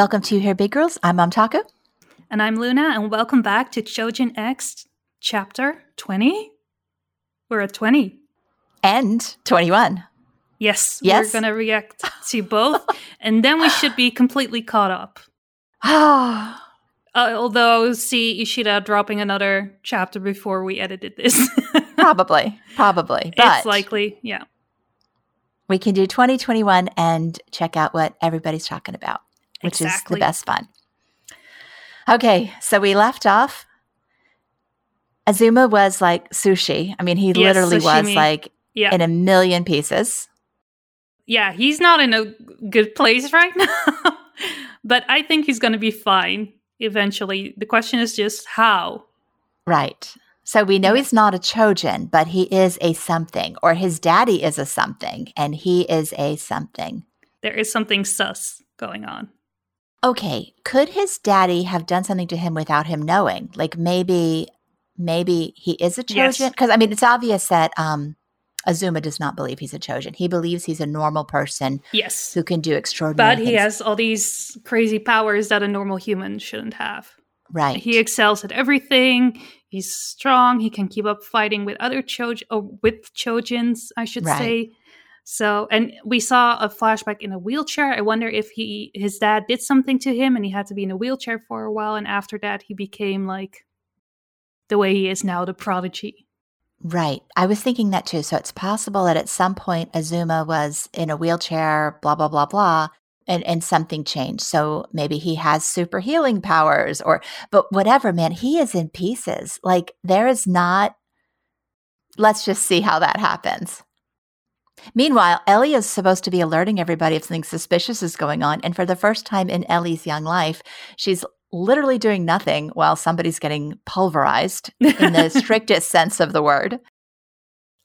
Welcome to You Hear Big Girls. I'm Mom Taco. And I'm Luna, and welcome back to Chojin X, chapter 20. We're at 20. And 21. Yes. We're going to react to both, and then we should be completely caught up. Although, see Ishida dropping another chapter before we edited this. Probably. But it's likely, yeah. We can do 2021 and check out what everybody's talking about, which exactly. is the best fun. Okay, so we left off. Azuma was like sushi. I mean, he literally sashimi. Was like in a million pieces. Yeah, he's not in a good place right now, but I think he's going to be fine eventually. The question is just how. Right. So we know he's not a Chojin, but he is a something, or his daddy is a something, and he is a something. There is something sus going on. Okay, could his daddy have done something to him without him knowing? Like maybe he is a Chojin? Because, I mean, it's obvious that Azuma does not believe he's a Chojin. He believes he's a normal person who can do extraordinary things. But he has all these crazy powers that a normal human shouldn't have. Right. He excels at everything. He's strong. He can keep up fighting with other Chojins, I should say. So, and we saw a flashback in a wheelchair. I wonder if his dad did something to him and he had to be in a wheelchair for a while. And after that, he became like the way he is now, the prodigy. Right. I was thinking that too. So it's possible that at some point Azuma was in a wheelchair, blah, blah, blah, blah. And something changed. So maybe he has super healing powers but whatever, man, he is in pieces. Like there is not, let's just see how that happens. Meanwhile, Ellie is supposed to be alerting everybody if something suspicious is going on. And for the first time in Ellie's young life, she's literally doing nothing while somebody's getting pulverized in the strictest sense of the word.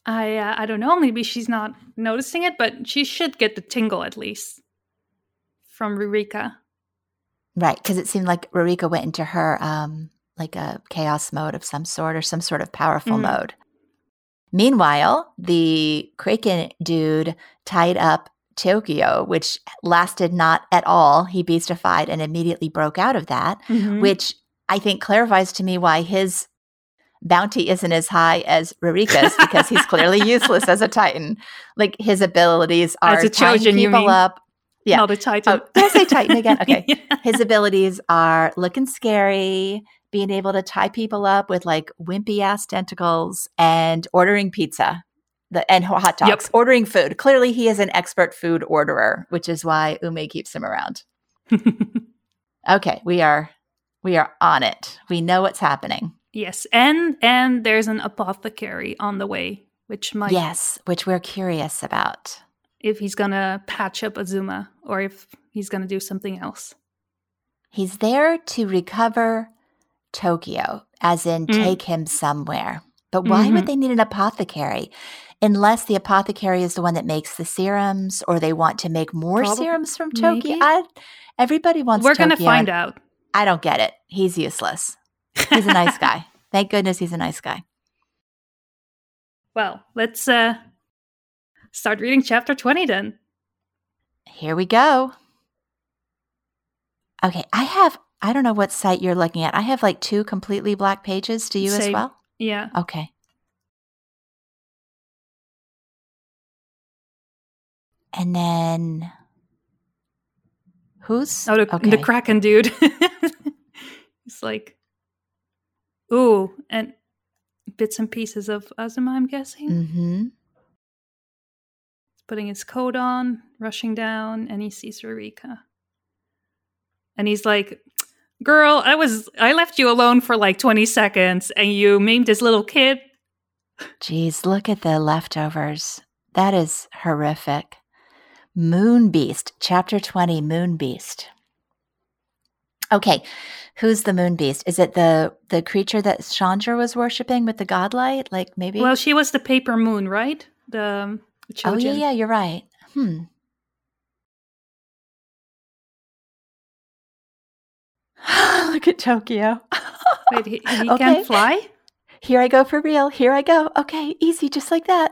I don't know. Maybe she's not noticing it, but she should get the tingle at least. From Rurika. Right, because it seemed like Rurika went into her like a chaos mode of some sort or some sort of powerful mode. Meanwhile, the Kraken dude tied up Tokyo, which lasted not at all. He beastified and immediately broke out of that, which I think clarifies to me why his bounty isn't as high as Rurika's because he's clearly useless as a Titan. Like his abilities are as a tying Chojin, people up. Yeah. Not a Titan. Oh, did I say Titan again? Okay. Yeah. His abilities are looking scary, being able to tie people up with like wimpy ass tentacles, and ordering pizza and hot dogs, ordering food. Clearly, he is an expert food orderer, which is why Ume keeps him around. Okay, we are on it. We know what's happening. Yes, and there's an apothecary on the way, which might which we're curious about. If he's going to patch up Azuma or if he's going to do something else. He's there to recover Tokyo, as in take him somewhere. But why would they need an apothecary? Unless the apothecary is the one that makes the serums or they want to make more serums from Tokyo. Everybody wants Tokyo. We're going to find out. I don't get it. He's useless. He's a nice guy. Thank goodness he's a nice guy. Well, let's... start reading chapter 20 then. Here we go. Okay, I don't know what site you're looking at. I have like two completely black pages. Do you as well? Yeah. Okay. And then the Kraken dude. It's like, ooh, and bits and pieces of Azuma, I'm guessing. Mm-hmm. Putting his coat on, rushing down, and he sees Rurika. And he's like, girl, I left you alone for like 20 seconds, and you maimed this little kid. Jeez, look at the leftovers. That is horrific. Moon Beast, chapter 20, Moon Beast. Okay, who's the Moon Beast? Is it the creature that Chandra was worshipping with the godlight? Like maybe? Well, she was the Paper Moon, right? The... Chojin. Oh, yeah, you're right. Look at Tokyo. Wait, he can't fly? Here I go for real. Here I go. Okay, easy, just like that.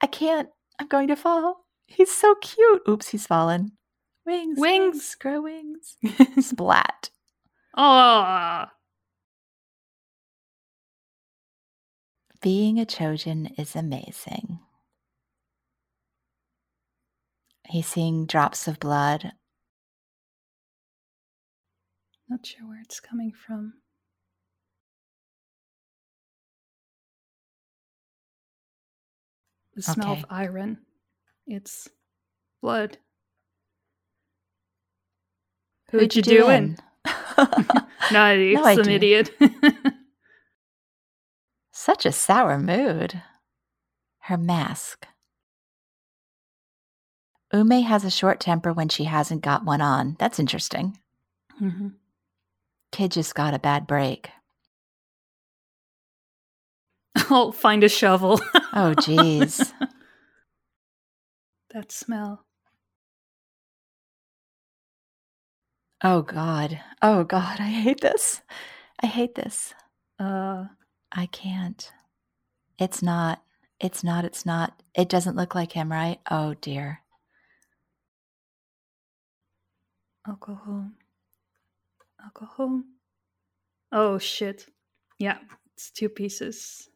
I can't. I'm going to fall. He's so cute. Oops, he's fallen. Wings, grow wings. Splat. Oh. Being a Chojin is amazing. He's seeing drops of blood. Not sure where it's coming from. The smell of iron. It's blood. Who'd you doing? Nari, no, some idiot. Such a sour mood. Her mask. Ume has a short temper when she hasn't got one on. That's interesting. Mm-hmm. Kid just got a bad break. Oh, find a shovel. Oh, jeez. That smell. Oh, God. Oh, God. I hate this. I hate this. I can't. It's not. It doesn't look like him, right? Oh, dear. I'll go home. Oh, shit. Yeah, it's two pieces.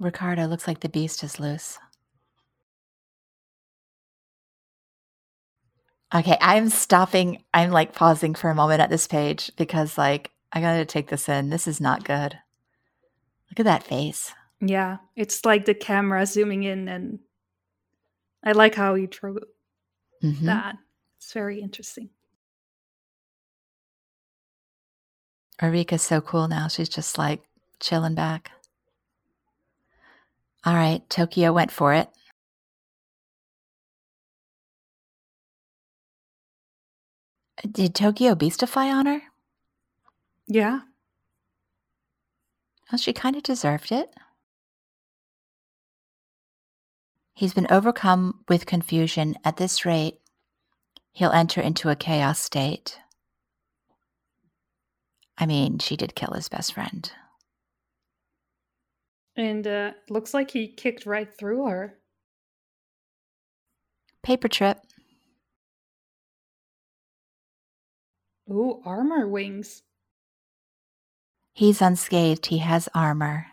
Ricardo, looks like the beast is loose. Okay, I'm stopping. I'm like pausing for a moment at this page because like I gotta take this in. This is not good. Look at that face. Yeah, it's like the camera zooming in, and I like how he drew that. It's very interesting. Rurika's so cool now. She's just like chilling back. All right, Tokyo went for it. Did Tokyo beastify on her? Yeah. Well, she kind of deserved it. He's been overcome with confusion. At this rate, he'll enter into a chaos state. I mean, she did kill his best friend. And looks like he kicked right through her. Paper trip. Ooh, armor wings. He's unscathed. He has armor.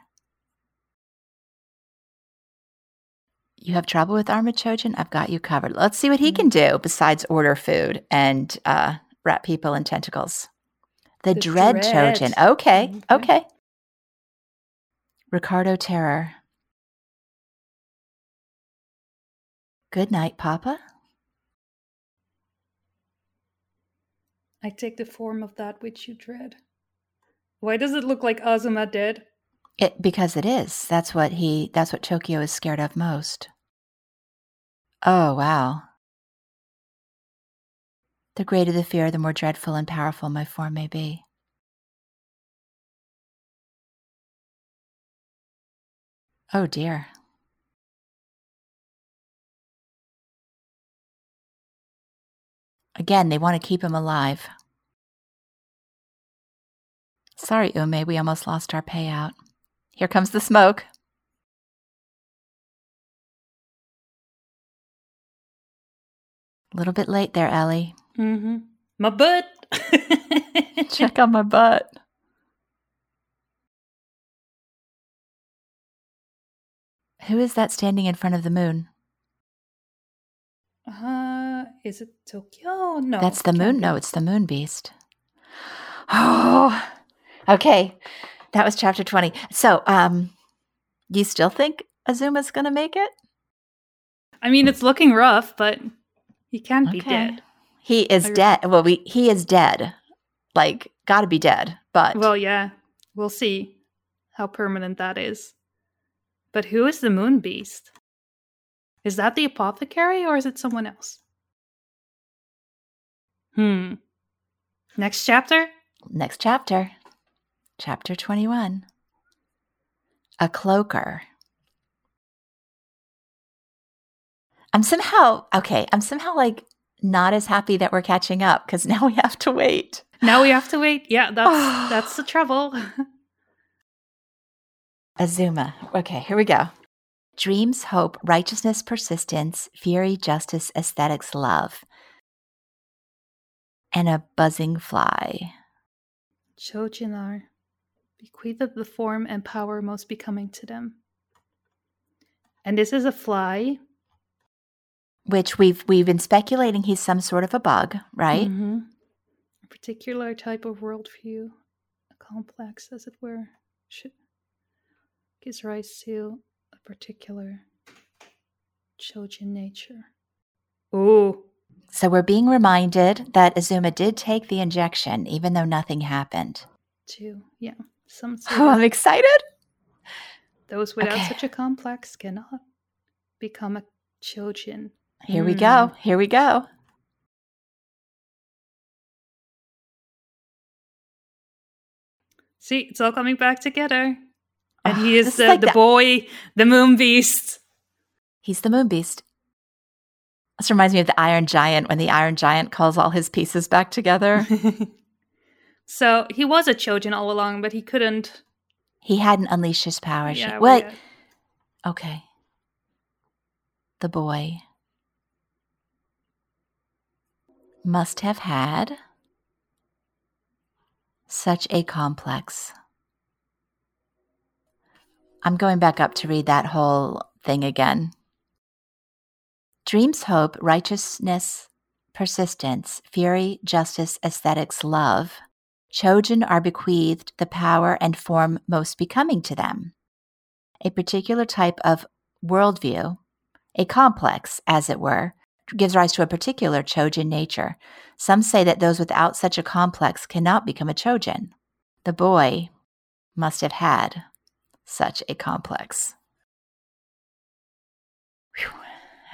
You have trouble with Armachodon? I've got you covered. Let's see what he can do besides order food and wrap people in tentacles. The Dread Chodon. Okay. Ricardo Terror. Good night, Papa. I take the form of that which you dread. Why does it look like Azuma dead? Because it is. That's what Tokyo is scared of most. Oh, wow. The greater the fear, the more dreadful and powerful my form may be. Oh, dear. Again, they want to keep him alive. Sorry, Ume, we almost lost our payout. Here comes the smoke. A little bit late there, Ellie. Mm-hmm. My butt! Check on my butt. Who is that standing in front of the moon? Is it Tokyo? No. That's the moon? No, it's the Moon Beast. Oh, okay. That was chapter 20. So, do you still think Azuma's going to make it? I mean, it's looking rough, but he can't be dead. He is dead. Well, he is dead. Like, gotta be dead, but... Well, yeah. We'll see how permanent that is. But who is the Moon Beast? Is that the apothecary or is it someone else? Next chapter? Next chapter. Chapter 21. A cloaker. I'm somehow like not as happy that we're catching up because now we have to wait. Yeah, that's the trouble. Azuma. Okay, here we go. Dreams, hope, righteousness, persistence, fury, justice, aesthetics, love. And a buzzing fly. Chojin are bequeathed the form and power most becoming to them. And this is a fly. Which we've been speculating he's some sort of a bug, right? Mm-hmm. A particular type of worldview, a complex, as it were, gives rise to a particular Chojin nature. Ooh. So we're being reminded that Azuma did take the injection, even though nothing happened. Yeah. Some sort of I'm excited. Those without such a complex cannot become a Chojin. Here we go. See, it's all coming back together. And he is the boy, the Moon Beast. He's the Moon Beast. This reminds me of the Iron Giant, when the Iron Giant calls all his pieces back together. So he was a Chojin all along, but he couldn't. He hadn't unleashed his powers. Yeah, what? Okay. The boy must have had such a complex. I'm going back up to read that whole thing again. Dreams, hope, righteousness, persistence, fury, justice, aesthetics, love. Chojin are bequeathed the power and form most becoming to them. A particular type of worldview, a complex, as it were, gives rise to a particular Chojin nature. Some say that those without such a complex cannot become a Chojin. The boy must have had such a complex. Whew.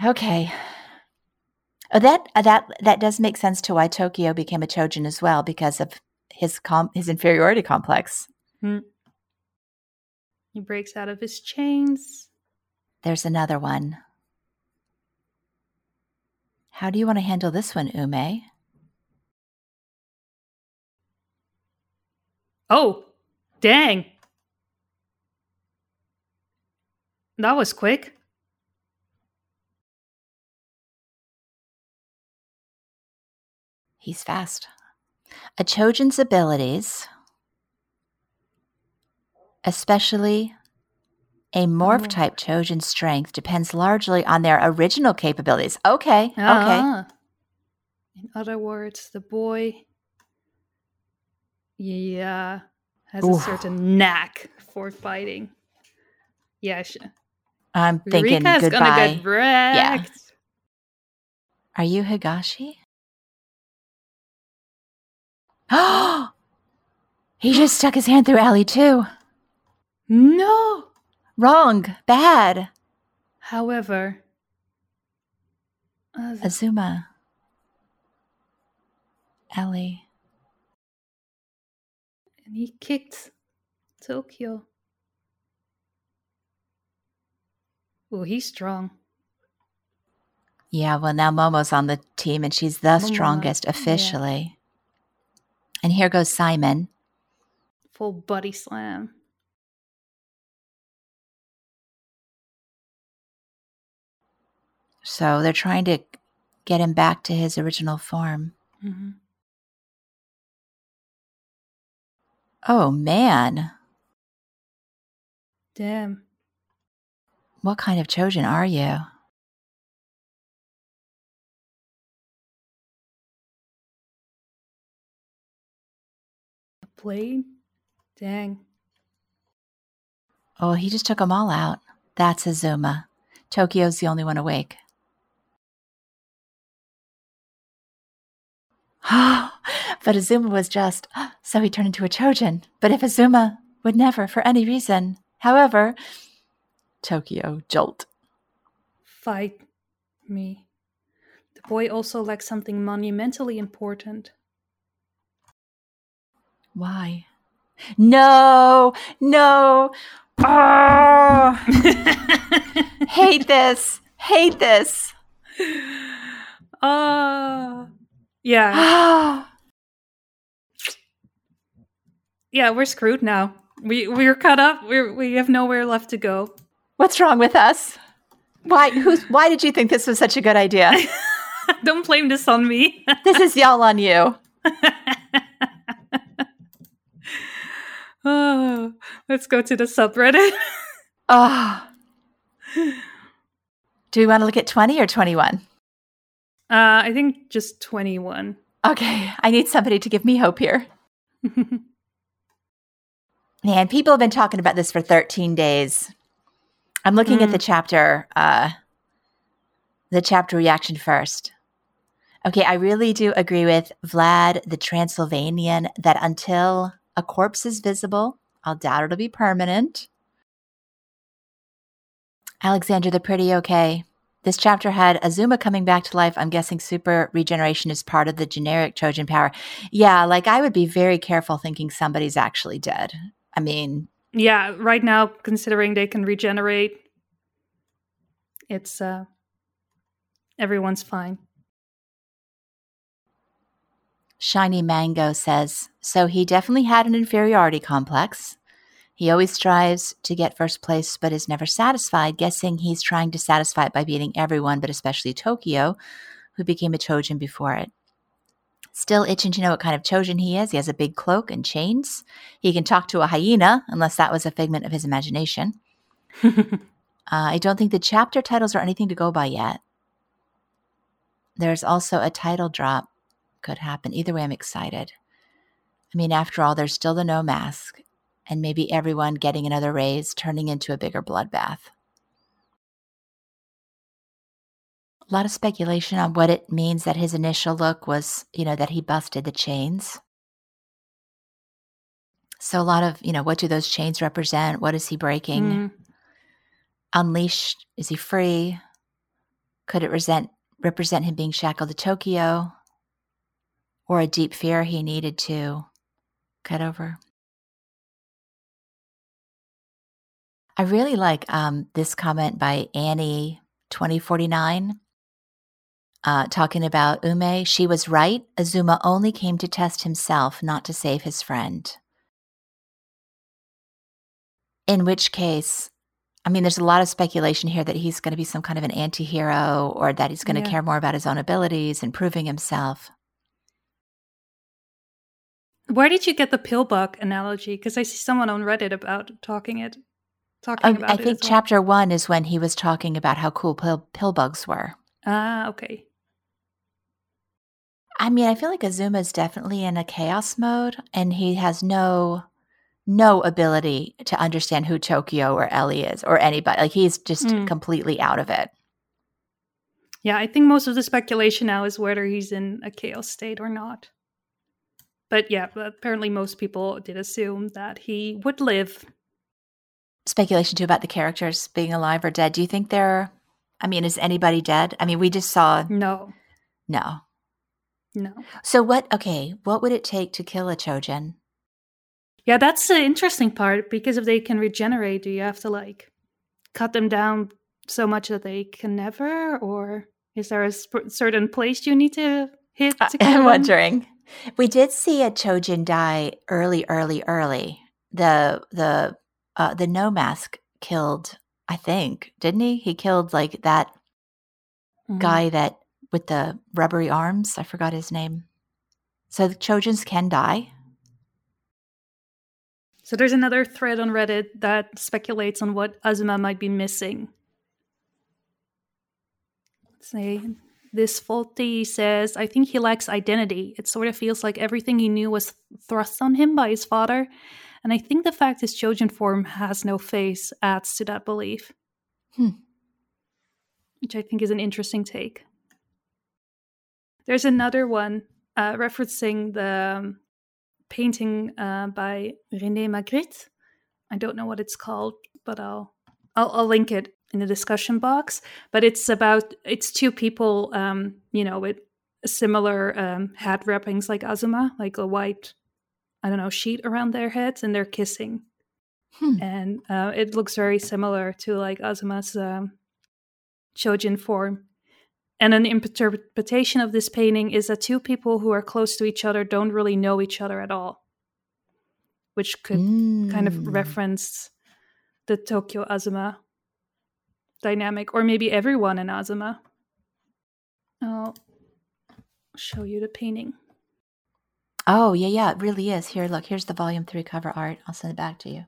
Okay. Oh, that does make sense to why Tokyo became a Chojin as well, because of his inferiority complex. Mm. He breaks out of his chains. There's another one. How do you want to handle this one, Ume? Oh, dang. That was quick. He's fast. A Chojin's abilities, especially a morph-type Chojin's strength, depends largely on their original capabilities. Okay. In other words, the boy, has a certain knack for fighting. Yeah, I'm thinking Rika's goodbye. Gonna get wrecked. Yeah. Are you Higashi? Oh, he just stuck his hand through Ellie too. No, wrong, bad. However, Azuma, Ellie, and he kicked Tokyo. Oh, he's strong. Yeah, well, now Momo's on the team, and she's the strongest officially. Yeah. And here goes Simon. Full body slam. So they're trying to get him back to his original form. Mm-hmm. Oh, man. Damn. What kind of Chojin are you? Blade? Dang. Oh, he just took them all out. That's Azuma. Tokyo's the only one awake. But Azuma was just, so he turned into a Chojin. But if Azuma would never, for any reason. However, Tokyo, jolt. Fight me. The boy also lacks something monumentally important. Why? No. Oh! Hate this. Yeah. Yeah, we're screwed now. We're cut up. We have nowhere left to go. What's wrong with us? Why did you think this was such a good idea? Don't blame this on me. This is y'all on you. Oh, let's go to the subreddit. Oh. Do we want to look at 20 or 21? I think just 21. Okay, I need somebody to give me hope here. Man, people have been talking about this for 13 days. I'm looking at the chapter reaction first. Okay, I really do agree with Vlad the Transylvanian that until a corpse is visible, I'll doubt it'll be permanent. Alexander the Pretty, okay. This chapter had Azuma coming back to life. I'm guessing super regeneration is part of the generic Chojin power. Yeah, like I would be very careful thinking somebody's actually dead. I mean... yeah, right now, considering they can regenerate, it's, everyone's fine. Shiny Mango says, so he definitely had an inferiority complex. He always strives to get first place, but is never satisfied, guessing he's trying to satisfy it by beating everyone, but especially Tokyo, who became a Chojin before it. Still itching to know what kind of Chojin he is. He has a big cloak and chains. He can talk to a hyena, unless that was a figment of his imagination. I don't think the chapter titles are anything to go by yet. There's also a title drop. Could happen. Either way, I'm excited. I mean, after all, there's still the no mask, and maybe everyone getting another raise, turning into a bigger bloodbath. A lot of speculation on what it means that his initial look was, you know, that he busted the chains. So a lot of, you know, what do those chains represent? What is he breaking? Unleashed? Is he free? Could it represent him being shackled to Tokyo? Or a deep fear he needed to cut over? I really like this comment by Annie 2049, talking about Ume. She was right. Azuma only came to test himself, not to save his friend. In which case, I mean, there's a lot of speculation here that he's going to be some kind of an anti-hero, or that he's going to care more about his own abilities and proving himself. Where did you get the pillbug analogy? Because I see someone on Reddit about talking about it. I think chapter one is when he was talking about how cool pillbugs were. Ah, okay. I mean, I feel like Azuma is definitely in a chaos mode, and he has no ability to understand who Tokyo or Ellie is or anybody. Like, he's just completely out of it. Yeah, I think most of the speculation now is whether he's in a chaos state or not. But yeah, apparently most people did assume that he would live. Speculation too about the characters being alive or dead. Do you think is anybody dead? I mean, we just saw... No. So what would it take to kill a Chojin? Yeah, that's the interesting part, because if they can regenerate, do you have to cut them down so much that they can never? Or is there a certain place you need to hit to kill them? I'm wondering. We did see a Chojin die early. The no mask killed, I think, didn't he? He killed that guy that with the rubbery arms. I forgot his name. So the Chojins can die. So there's another thread on Reddit that speculates on what Azuma might be missing. Let's see. This faulty says, I think he lacks identity. It sort of feels like everything he knew was thrust on him by his father. And I think the fact his Chojin form has no face adds to that belief. Which I think is an interesting take. There's another one referencing the painting by René Magritte. I don't know what it's called, but I'll link it in the discussion box, but it's two people, with similar head wrappings like Azuma, like a white, sheet around their heads, and they're kissing. And it looks very similar to Azuma's Chojin form. And an interpretation of this painting is that two people who are close to each other don't really know each other at all, which could kind of reference the Tokyo Azuma dynamic, or maybe everyone in Azuma. I'll show you the painting. Oh, yeah, it really is. Here, look, here's the volume 3 cover art. I'll send it back to you.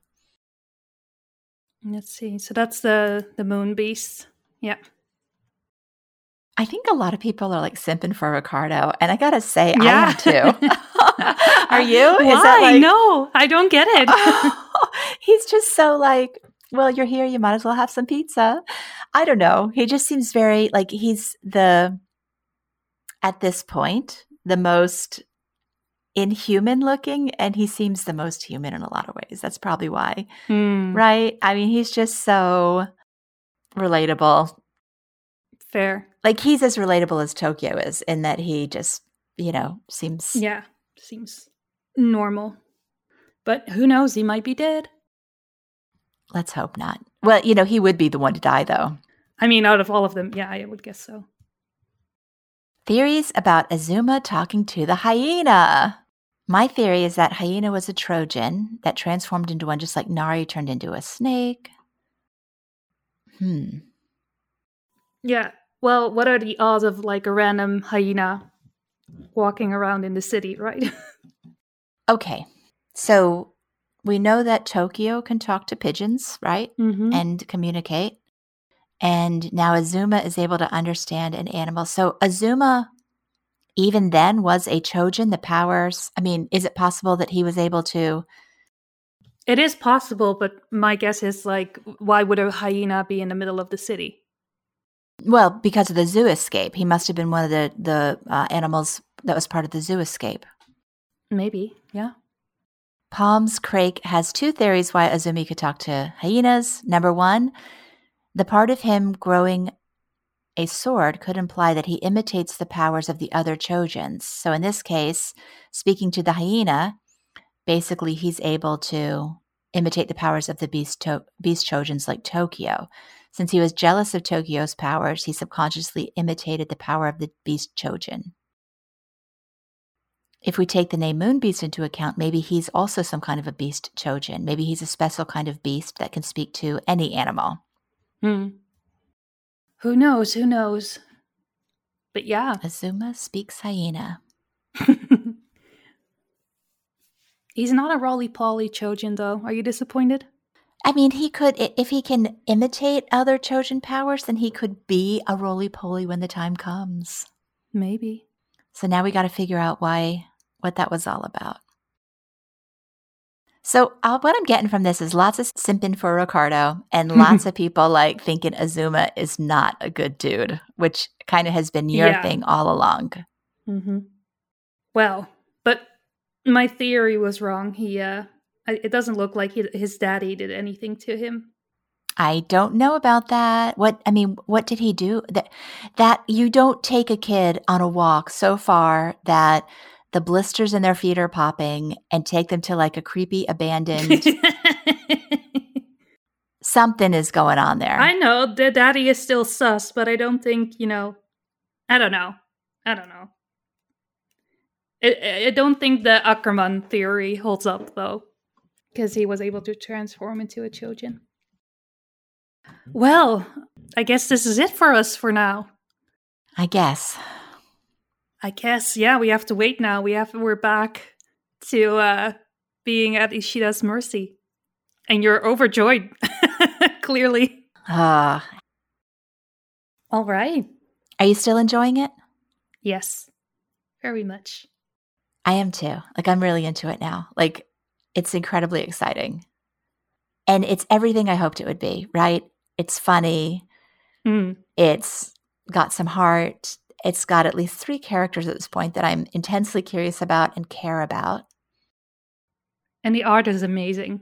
Let's see. So that's the Moon Beast. Yeah. I think a lot of people are like simping for Ricardo, and I gotta say, yeah. I am too. Are you? Why? Is that like... No, I don't get it. He's just so like, well, you're here, you might as well have some pizza. I don't know. He just seems very like he's at this point, the most inhuman looking, and he seems the most human in a lot of ways. That's probably why, right? I mean, he's just so relatable. Fair. Like he's as relatable as Tokyo is in that he just, seems... Yeah, seems normal. But who knows? He might be dead. Let's hope not. Well, he would be the one to die, though. I mean, out of all of them, yeah, I would guess so. Theories about Azuma talking to the hyena. My theory is that hyena was a Trojan that transformed into one just like Nari turned into a snake. Yeah. Well, what are the odds of like a random hyena walking around in the city, right? Okay. So we know that Tokyo can talk to pigeons, right? Mm-hmm. And communicate. And now Azuma is able to understand an animal. So Azuma, even then, was a Chojin, the powers. I mean, is it possible that he was able to? It is possible, but my guess is like, why would a hyena be in the middle of the city? Well, because of the zoo escape. He must have been one of the animals that was part of the zoo escape. Maybe, yeah. Palms Crake has two theories why Azumi could talk to hyenas. Number one, the part of him growing a sword could imply that he imitates the powers of the other Chojins. So in this case, speaking to the hyena, basically he's able to imitate the powers of the beast Chojins like Tokyo. Since he was jealous of Tokyo's powers, he subconsciously imitated the power of the beast Chojin. If we take the name Moon Beast into account, maybe he's also some kind of a beast Chojin. Maybe he's a special kind of beast that can speak to any animal. Who knows? But yeah. Azuma speaks hyena. He's not a roly-poly Chojin, though. Are you disappointed? I mean, he could, if he can imitate other Chojin powers, then he could be a roly-poly when the time comes. Maybe. So now we got to figure out what that was all about. So what I'm getting from this is lots of simping for Ricardo and lots of people like thinking Azuma is not a good dude, which kind of has been your thing all along. Mm-hmm. Well, but my theory was wrong. He, it doesn't look like his daddy did anything to him. I don't know about that. What did he do? That you don't take a kid on a walk so far that the blisters in their feet are popping and take them to like a creepy abandoned. Something is going on there. I know the daddy is still sus, but I don't think, I don't know. I don't think the Ackerman theory holds up though, because he was able to transform into a Chojin. Well, I guess this is it for us for now. I guess, yeah, we have to wait now. We're back to being at Ishida's mercy. And you're overjoyed, clearly. All right. Are you still enjoying it? Yes, very much. I am too. Like, I'm really into it now. Like, it's incredibly exciting. And it's everything I hoped it would be, right? It's funny. It's got some heart. It's got at least 3 characters at this point that I'm intensely curious about and care about. And the art is amazing.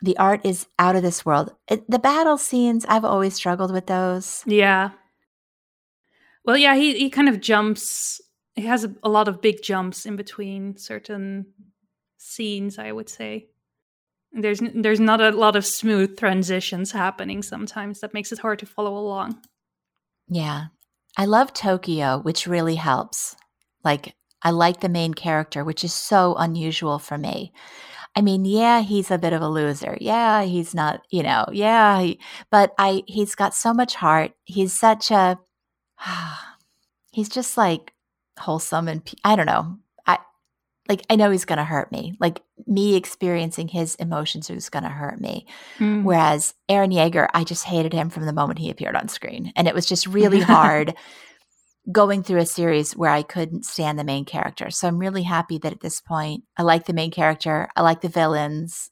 The art is out of this world. The battle scenes, I've always struggled with those. Yeah. Well, yeah, he kind of jumps. He has a lot of big jumps in between certain scenes, I would say. There's not a lot of smooth transitions happening sometimes. That makes it hard to follow along. Yeah. I love Tokyo, which really helps. Like, I like the main character, which is so unusual for me. I mean, yeah, he's a bit of a loser. Yeah, he's not, you know, yeah. He's got so much heart. He's such a, he's just like wholesome and I don't know. I know he's going to hurt me. Like me experiencing his emotions is going to hurt me. Mm. Whereas Eren Yeager, I just hated him from the moment he appeared on screen. And it was just really hard going through a series where I couldn't stand the main character. So I'm really happy that at this point, I like the main character. I like the villains.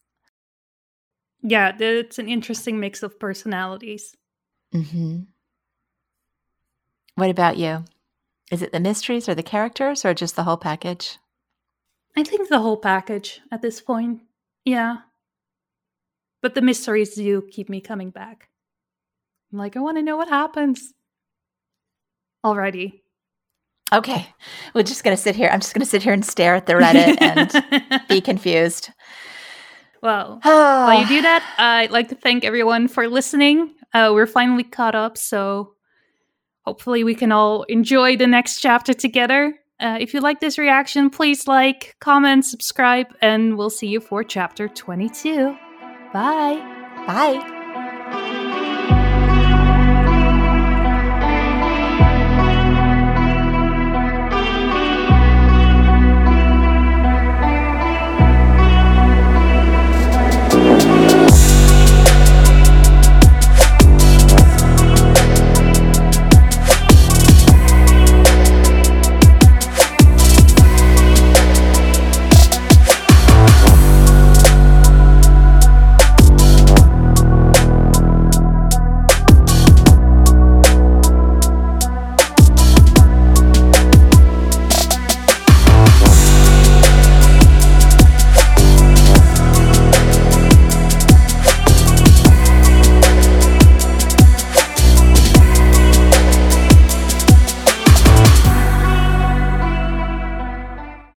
Yeah, it's an interesting mix of personalities. Mm-hmm. What about you? Is it the mysteries or the characters or just the whole package? I think the whole package at this point. Yeah. But the mysteries do keep me coming back. I'm like, I want to know what happens. Alrighty. Okay. We're just going to sit here. I'm just going to sit here and stare at the Reddit and be confused. Well, while you do that, I'd like to thank everyone for listening. We're finally caught up, so hopefully we can all enjoy the next chapter together. If you like this reaction, please like, comment, subscribe, and we'll see you for chapter 22. Bye. Bye.